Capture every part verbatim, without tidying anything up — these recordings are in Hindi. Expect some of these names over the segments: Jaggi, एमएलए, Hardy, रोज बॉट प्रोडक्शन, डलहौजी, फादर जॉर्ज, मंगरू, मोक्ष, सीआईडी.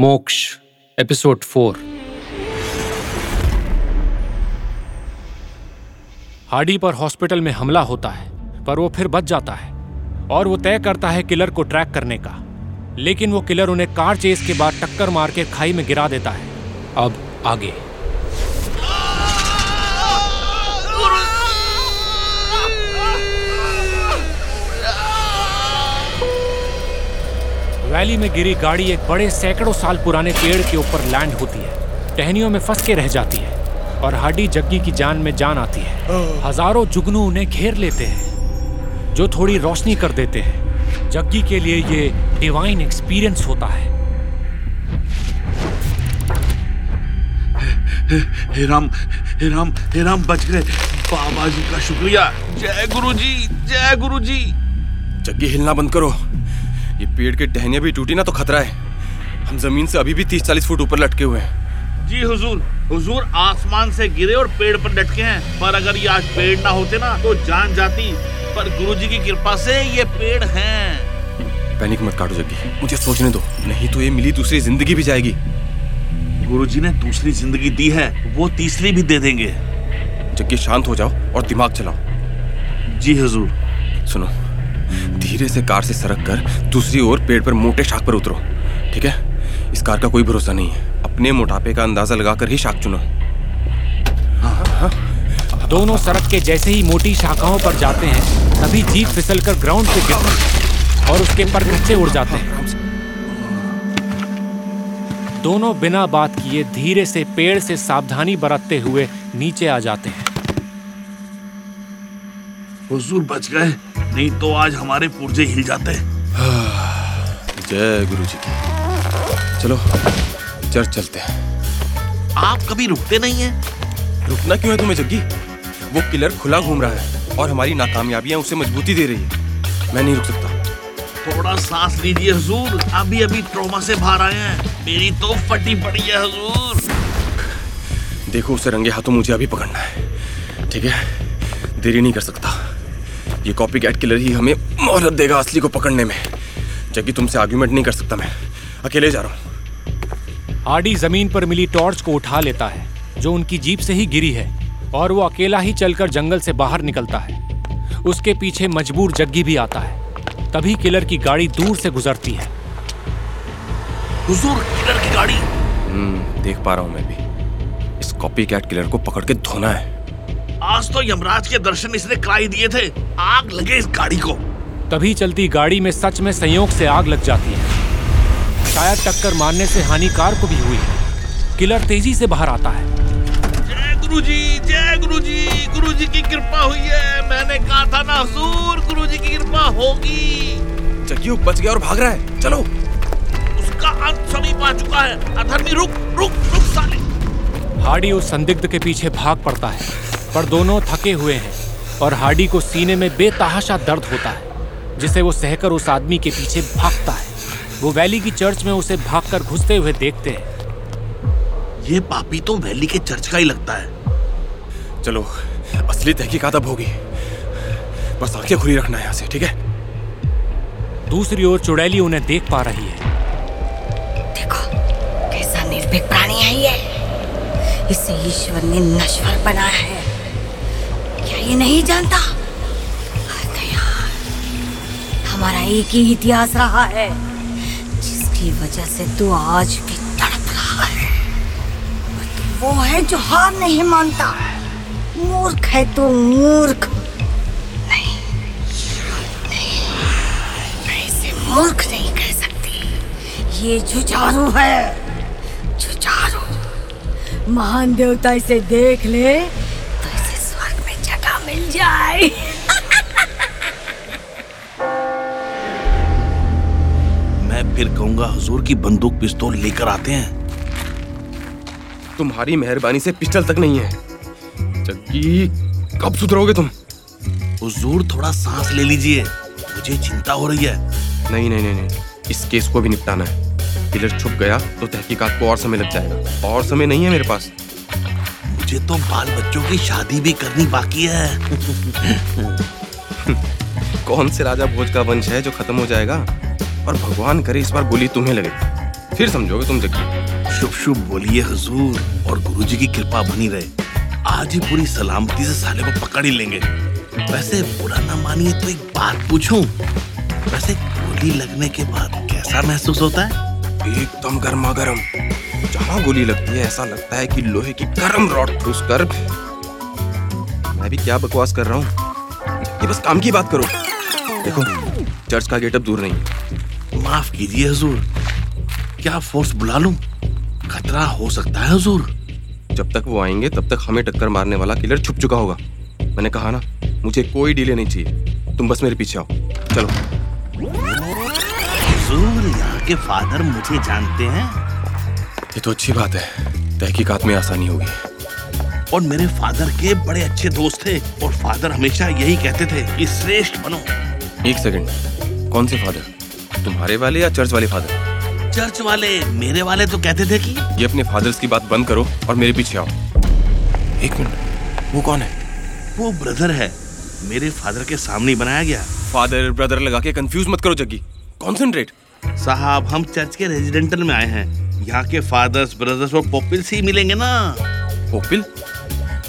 मोक्ष एपिसोड फोर। हार्डी पर हॉस्पिटल में हमला होता है, पर वो फिर बच जाता है और वो तय करता है किलर को ट्रैक करने का, लेकिन वो किलर उन्हें कार चेस के बाद टक्कर मार के खाई में गिरा देता है। अब आगे वैली में गिरी गाड़ी एक बड़े सैकड़ों साल पुराने पेड़ के ऊपर लैंड होती है, टहनियों में फंस के रह जाती है और हार्डी जग्गी की जान में जान आती है। हजारों जुगनू उन्हें घेर लेते हैं जो थोड़ी रोशनी कर देते हैं। जग्गी के लिए ये डिवाइन एक्सपीरियंस होता है। हे, हे राम, हे राम, हे राम, बच गए। बाबा जी का शुक्रिया। जय गुरु जी, जय गुरु जी। जग्गी, हिलना बंद करो। ये पेड़ के टहनियाँ भी टूटी ना तो खतरा है। हम जमीन से अभी भी तीस चालीस फुट ऊपर लटके हुए हैं। जी हुजूर, हुजूर आसमान से गिरे और पेड़ पर लटके हैं, पर अगर ये आज पेड़ ना होते ना तो जान जाती, पर गुरुजी की कृपा से ये पेड़ हैं। पैनिक मत काटो जग्गी, मुझे सोचने दो, नहीं तो ये मिली दूसरी जिंदगी भी जाएगी। गुरुजी ने दूसरी जिंदगी दी है, वो तीसरी भी दे देंगे। जग्गी, शांत हो जाओ और दिमाग चलाओ। जी हुजूर। सुनो, धीरे से कार से सरक कर दूसरी ओर पेड़ पर मोटे शाख पर उतरो, ठीक है? इस कार का कोई भरोसा नहीं है, अपने मोटापे का अंदाजा लगाकर ही शाख चुनो। हाँ, हाँ। दोनों सरक के जैसे ही मोटी शाखाओं पर जाते हैं, तभी जीप फिसलकर ग्राउंड पे गिरती और उसके परखच्चे उड़ जाते हैं। दोनों बिना बात किए धीरे से पेड़ से सावधानी बरतते हुए नीचे आ जाते हैं। हुजूर बच गए, नहीं तो आज हमारे पुर्जे हिल जाते। जय गुरुजी की। चलो चर्च चलते हैं। आप कभी रुकते नहीं हैं। रुकना क्यों है तुम्हें जग्गी? वो किलर खुला घूम रहा है और हमारी नाकामयाबियां उसे मजबूती दे रही है। मैं नहीं रुक सकता। थोड़ा सांस लीजिए हुजूर, अभी अभी ट्रॉमा से बाहर आए हैं। मेरी तो फटी पड़ी है हुजूर। देखो, उसे रंगे हाथों मुझे अभी पकड़ना है, ठीक है? देरी नहीं कर सकता। ये कॉपीकैट किलर ही हमें मोहलत देगा असली को पकड़ने में। जबकि तुमसे आर्ग्यूमेंट नहीं कर सकता, मैं अकेले जा रहा हूँ। हार्डी जमीन पर मिली टॉर्च को उठा लेता है जो उनकी जीप से ही गिरी है, और वो अकेला ही चलकर जंगल से बाहर निकलता है। उसके पीछे मजबूर जग्गी भी आता है। तभी किलर की गाड़ी दूर से गुजरती है। हुजूर, किलर की गाड़ी। हम्म, देख पा रहा हूँ मैं भी। इस कॉपीकैट किलर को पकड़ के धोना है। आज तो यमराज के दर्शन इसने कराई दिए थे। आग लगे इस गाड़ी को। तभी चलती गाड़ी में सच में संयोग से आग लग जाती है। शायद टक्कर मारने से हानिकार को भी हुई है। किलर तेजी से बाहर आता है। जय गुरुजी, जय गुरुजी, गुरुजी की कृपा हुई है। मैंने कहा था ना हुजूर, गुरुजी की कृपा होगी। जग्गी बच गया और भाग रहा है। चलो, उसका अंत समीप आ चुका है। अधर्मी, रुक रुक रुक साले। हार्डी उस संदिग्ध के पीछे भाग पड़ता है, पर दोनों थके हुए हैं और हार्डी को सीने में बेतहाशा दर्द होता है, जिसे वो सहकर उस आदमी के पीछे भागता है। वो वैली की चर्च में उसे भागकर घुसते हुए देखते हैं। ये पापी तो वैली के चर्च का ही लगता है। चलो, असली तहकीकात अब होगी। बस आंखें खुली रखना है यहाँ से, ठीक है? दूसरी ओर चुड़ैली उन्हें देख पा रही है। देखो, कैसा निर्भीक प्राणी है ये। इसे ईश्वर ने नश्वर बनाया है, ये नहीं जानता? हमारा एक ही इतिहास रहा है, जिसकी वजह से तू आज भी तड़प रहा है। वो है जो हार नहीं मानता। मूर्ख है तू, मूर्ख। नहीं, नहीं, मैं इसे मूर्ख नहीं कह सकती। ये जुझारू है, जुझारू। महान देवता इसे देख ले, मिल जाए। मैं फिर कहूंगा हुजूर की बंदूक पिस्तौल लेकर आते हैं। तुम्हारी मेहरबानी से पिस्टल तक नहीं है। जग्गी, कब सुधरोगे तुम? हुजूर, थोड़ा सांस ले लीजिए, मुझे चिंता हो रही है। नहीं नहीं नहीं, नहीं। इस केस को भी निपटाना है। किलर छुप गया तो तहकीकात को और समय लग जाएगा, और समय नहीं है मेरे पास। मुझे तो बाल बच्चों की शादी भी करनी बाकी है। कौन से राजा भोज का वंश है जो खत्म हो जाएगा? और भगवान करे इस बार गोली तुम्हें लगे। फिर समझोगे तुम जग्गी। शुभ शुभ बोलिए हुजूर, और गुरुजी की कृपा बनी रहे। आज ही पूरी सलामती से साले को पकड़ ही लेंगे। वैसे बुरा ना मानिए तो एक बात पूछूं, वैसे गोली लगने के बाद कैसा महसूस होता है? एकदम गर्मा गर्म। जहाँ गोली लगती है ऐसा लगता है कि लोहे की गर्म रॉड ठूस कर। मैं भी क्या बकवास कर रहा हूँ, ये बस काम की बात करो। देखो चर्च का गेटअप दूर नहीं। माफ कीजिए हुजूर, क्या फोर्स बुला लूं? खतरा हो सकता है हुजूर। जब तक वो आएंगे तब तक हमें टक्कर मारने वाला किलर छुप चुका होगा। मैंने कहा ना, मुझे कोई डीले नहीं चाहिए। तुम बस मेरे पीछे आओ। चलो हुजूर, यहाँ के फादर मुझे जानते हैं। ये तो अच्छी बात है, तहकीकात में आसानी होगी। और मेरे फादर के बड़े अच्छे दोस्त थे, और फादर हमेशा यही कहते थे कि श्रेष्ठ बनो। एक सेकंड, कौन से फादर? तुम्हारे वाले या चर्च वाले फादर? चर्च वाले। मेरे वाले तो कहते थे कि ये अपने फादर्स की बात बंद करो और मेरे पीछे आओ। एक मिनट, वो कौन है? वो ब्रदर है, मेरे फादर के सामने बनाया गया। फादर ब्रदर लगा के कंफ्यूज मत करो जग्गी, कॉन्सेंट्रेट। साहब हम चर्च के रेजिडेंटल में आए हैं, यहाँ के फादर्स ब्रदर्स और पॉपिल्स ही मिलेंगे ना। पॉपिल?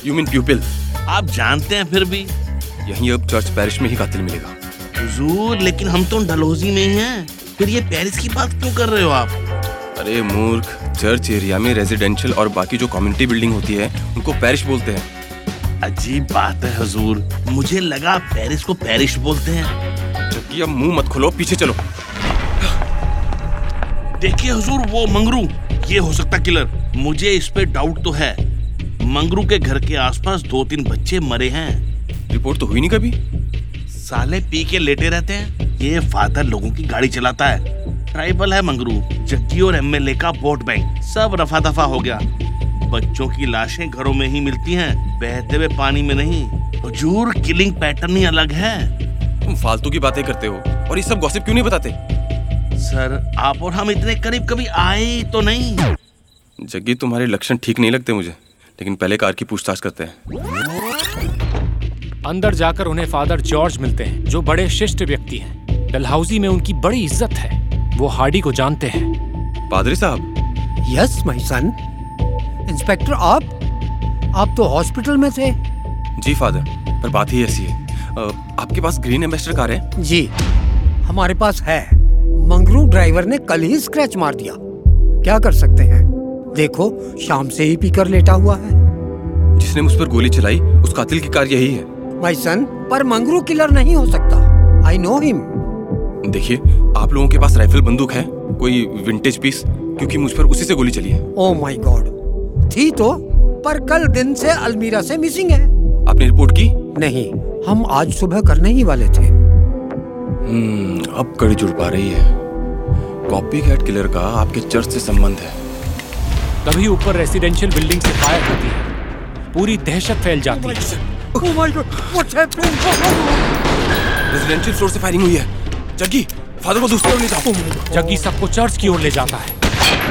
You mean pupil? आप जानते हैं फिर भी। यहीं अब चर्च पैरिश में ही कातिल मिलेगा हुजूर। लेकिन हम तो डलहौजी में ही हैं, फिर ये पैरिस की बात क्यों कर रहे हो आप? अरे मूर्ख, चर्च एरिया में रेजिडेंशियल और बाकी जो कम्युनिटी बिल्डिंग होती है उनको पैरिश बोलते हैं। अजीब बात है हुजूर, मुझे लगा पैरिस को पैरिश बोलते हैं। जबकि अब मुंह मत खोलो, पीछे चलो। देखिए हुजूर, वो मंगरू, ये हो सकता किलर। मुझे इस पे डाउट तो है। मंगरू के घर के आसपास दो तीन बच्चे मरे हैं, रिपोर्ट तो हुई नहीं कभी। साले पी के लेटे रहते हैं। ये फादर लोगों की गाड़ी चलाता है, ट्राइबल है मंगरू। जग्गी और एमएलए का वोट बैंक, सब रफा दफा हो गया। बच्चों की लाशें घरों में ही मिलती हैं, बहते हुए पानी में नहीं। हुजूर किलिंग पैटर्न ही अलग है। तुम फालतू की बातें करते हो, और ये सब गॉसिप क्यों नहीं बताते? सर आप और हम इतने करीब कभी आए तो नहीं। जग्गी तुम्हारे लक्षण ठीक नहीं लगते मुझे, लेकिन पहले कार की पूछताछ करते हैं। अंदर जाकर उन्हें फादर जॉर्ज मिलते हैं, जो बड़े शिष्ट व्यक्ति हैं। डलहौजी में उनकी बड़ी इज्जत है। वो हार्डी को जानते हैं। पादरी साहब। Yes my son. इंस्पेक्टर आप आप तो हॉस्पिटल में थे। जी फादर, पर बात ही ऐसी है। आ, आपके पास ग्रीन एम्बेसडर कार है? जी हमारे पास है। मंगरू ड्राइवर ने कल ही स्क्रैच मार दिया, क्या कर सकते हैं। देखो शाम से ही पीकर लेटा हुआ है। जिसने मुझ पर गोली चलाई उस कातिल की कार यही है। माय सन, पर मंगरू किलर नहीं हो सकता। I know him. देखिए आप लोगों के पास राइफल बंदूक है, कोई विंटेज पीस, क्योंकि मुझ पर उसी से गोली चली है। Oh my God. थी तो, पर कल दिन से अलमीरा से मिसिंग है। आपने रिपोर्ट की? नहीं, हम आज सुबह करने ही वाले थे। हम्म, अब कड़ी जुड़ पा रही है। कॉपीकैट किलर का आपके चर्च से संबंध है। तभी ऊपर रेसिडेंशियल बिल्डिंग से फायर होती है, पूरी दहशत फैल जाती है। oh my God, what's happening? Residential floor से फायरिंग हुई है। जग्गी, फादर को दूसरी ओर ले जाओ। जग्गी सबको चर्च की ओर ले जाता है।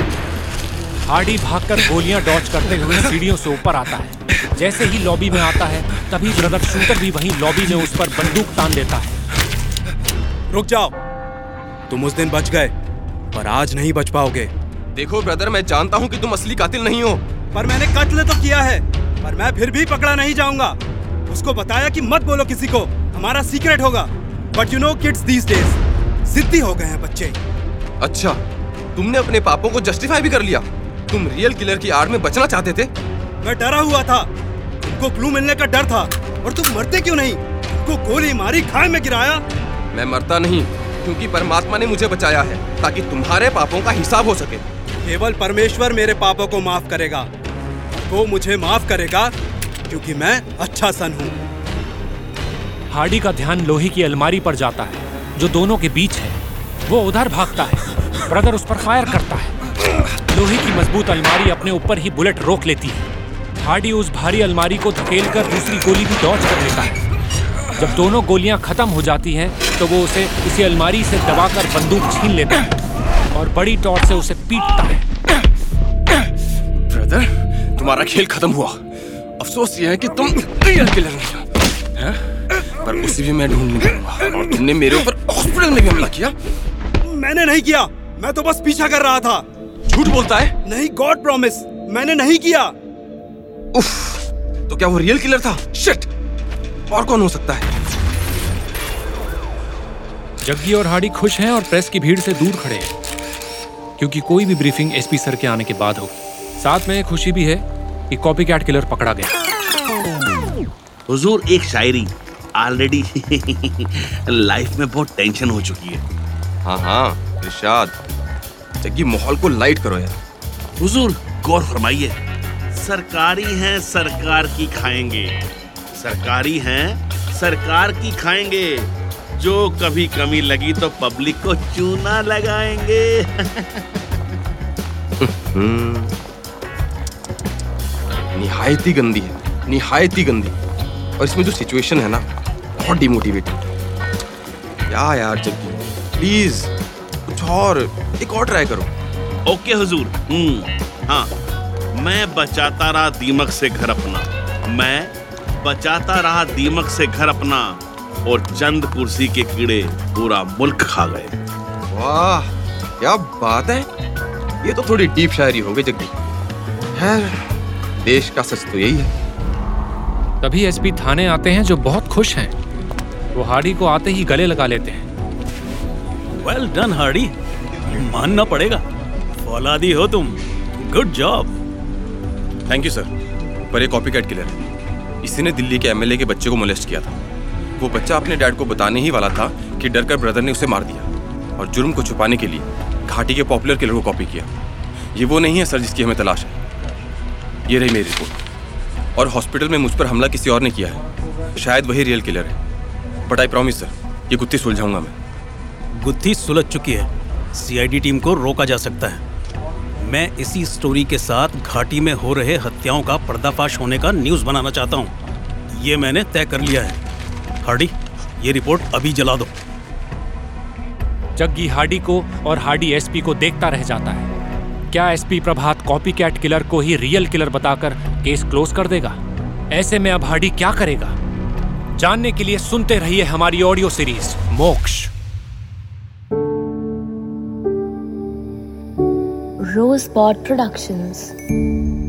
हार्डी भागकर गोलियां डॉच करते हुए सीढ़ियों से ऊपर आता है। जैसे ही लॉबी में आता है, तभी ब्रदर शूटर भी वहीं लॉबी में उस पर बंदूक तान देता है। रुक जाओ, तुम उस दिन बच गए पर आज नहीं बच पाओगे। देखो ब्रदर, मैं जानता हूँ कि तुम असली कातिल नहीं हो, पर मैंने कत्ल तो किया है। पर मैं फिर भी पकड़ा नहीं जाऊंगा। उसको बताया कि मत बोलो किसी को, हमारा सीक्रेट होगा। But you know kids these days जिद्दी हो गए हैं बच्चे। अच्छा, तुमने अपने पापों को जस्टिफाई भी कर लिया। तुम रियल किलर की आड़ में बचना चाहते थे। मैं डरा हुआ था, तुमको क्लू मिलने का डर था, और तुम मरते क्यों नहीं? तुमको गोली मारी, खाई में गिराया। मैं मरता नहीं, क्योंकि परमात्मा ने मुझे बचाया है, ताकि तुम्हारे पापों का हिसाब हो सके। केवल परमेश्वर मेरे पापों को माफ करेगा। वो मुझे माफ करेगा, क्योंकि मैं अच्छा सन हूँ। हार्डी का ध्यान लोहे की अलमारी पर जाता है जो दोनों के बीच है। वो उधर भागता है, ब्रदर उस पर फायर करता है। लोहे की मजबूत अलमारी अपने ऊपर ही बुलेट रोक लेती है। हार्डी उस भारी अलमारी को धकेल कर दूसरी गोली भी डॉच कर लेता है। जब दोनों गोलियाँ खत्म हो जाती हैं तो वो उसे इसी अलमारी से दबाकर बंदूक छीन लेता है और बड़ी टॉर्च से उसे पीटता है। ब्रदर, तुम्हारा खेल खत्म हुआ। अफसोस ये है कि तुम रियल किलर नहीं हो, पर उसे भी मैं ढूंढ लूंगा। और तुमने मेरे ऊपर हॉस्पिटल में भी हमला किया। मैंने नहीं किया, मैं तो बस पीछा कर रहा था। झूठ बोलता है? नहीं गॉड प्रॉमिस, मैंने नहीं किया। उफ, तो क्या वो रियल किलर था? शिट, और कौन हो सकता है? जग्गी और हार्डी खुश हैं और प्रेस की भीड़ से दूर खड़े हैं, क्योंकि कोई भी ब्रीफिंग एसपी सर के आने के बाद होगी। साथ में खुशी भी है कि कॉपीकैट किलर पकड़ा गया। हुजूर, एक शायरी ऑलरेडी लाइफ में बहुत टेंशन हो चुकी है। हाँ हाँ इरशाद, जग्गी माहौल को लाइट करो यार। हुजूर गौर फरमाइए। सरकारी हैं सरकार की खाएंगे, सरकारी हैं सरकार की खाएंगे, जो कभी कमी लगी तो पब्लिक को चूना लगाएंगे। निहायती गंदी है, निहायती गंदी। और इसमें जो सिचुएशन है ना, बहुत डिमोटिवेटिंग। या यार जग्गी, प्लीज कुछ और, एक और ट्राई करो। ओके हुजूर। हम्म हाँ, मैं बचाता रहा दीमक से घर अपना, मैं बचाता रहा दीमक से घर अपना, और चंद कुर्सी के कीड़े पूरा मुल्क खा गए। वाह क्या बात है, ये तो थोड़ी डीप शायरी हो गई जग्गी। खैर देश का सच तो यही है। तभी एसपी थाने आते हैं, जो बहुत खुश हैं। वो हार्डी को आते ही गले लगा लेते हैं। वेल डन हार्डी, मानना पड़ेगा, फौलादी हो तुम, good job. Thank you sir, पर ये कॉपीकैट किलर है। इसी ने दिल्ली के एमएलए के बच्चे को मोलेस्ट किया था। वो बच्चा अपने डैड को बताने ही वाला था कि डरकर ब्रदर ने उसे मार दिया, और जुर्म को छुपाने के लिए घाटी के पॉपुलर किलर को कॉपी किया। ये वो नहीं है सर जिसकी हमें तलाश है। ये रही मेरी रिपोर्ट, और हॉस्पिटल में मुझ पर हमला किसी और ने किया है। शायद वही रियल किलर है। बट आई प्रॉमिस सर, ये गुत्थी सुलझाऊंगा मैं। गुत्थी सुलझ चुकी है। सीआईडी टीम को रोका जा सकता है। मैं इसी स्टोरी के साथ घाटी में हो रहे हत्याओं का पर्दाफाश होने का न्यूज़ बनाना चाहता हूँ। ये मैंने तय कर लिया है। हार्डी, ये रिपोर्ट अभी जला दो। जग्गी हार्डी को और हार्डी एसपी को देखता रह जाता है। क्या एसपी प्रभात कॉपीकैट किलर को ही रियल किलर बताकर केस क्लोज कर देगा? ऐसे में अब हार्डी क्या करेगा? जानने के लिए सुनते रहिए हमारी audio series मोक्ष। रोज बॉट प्रोडक्शन।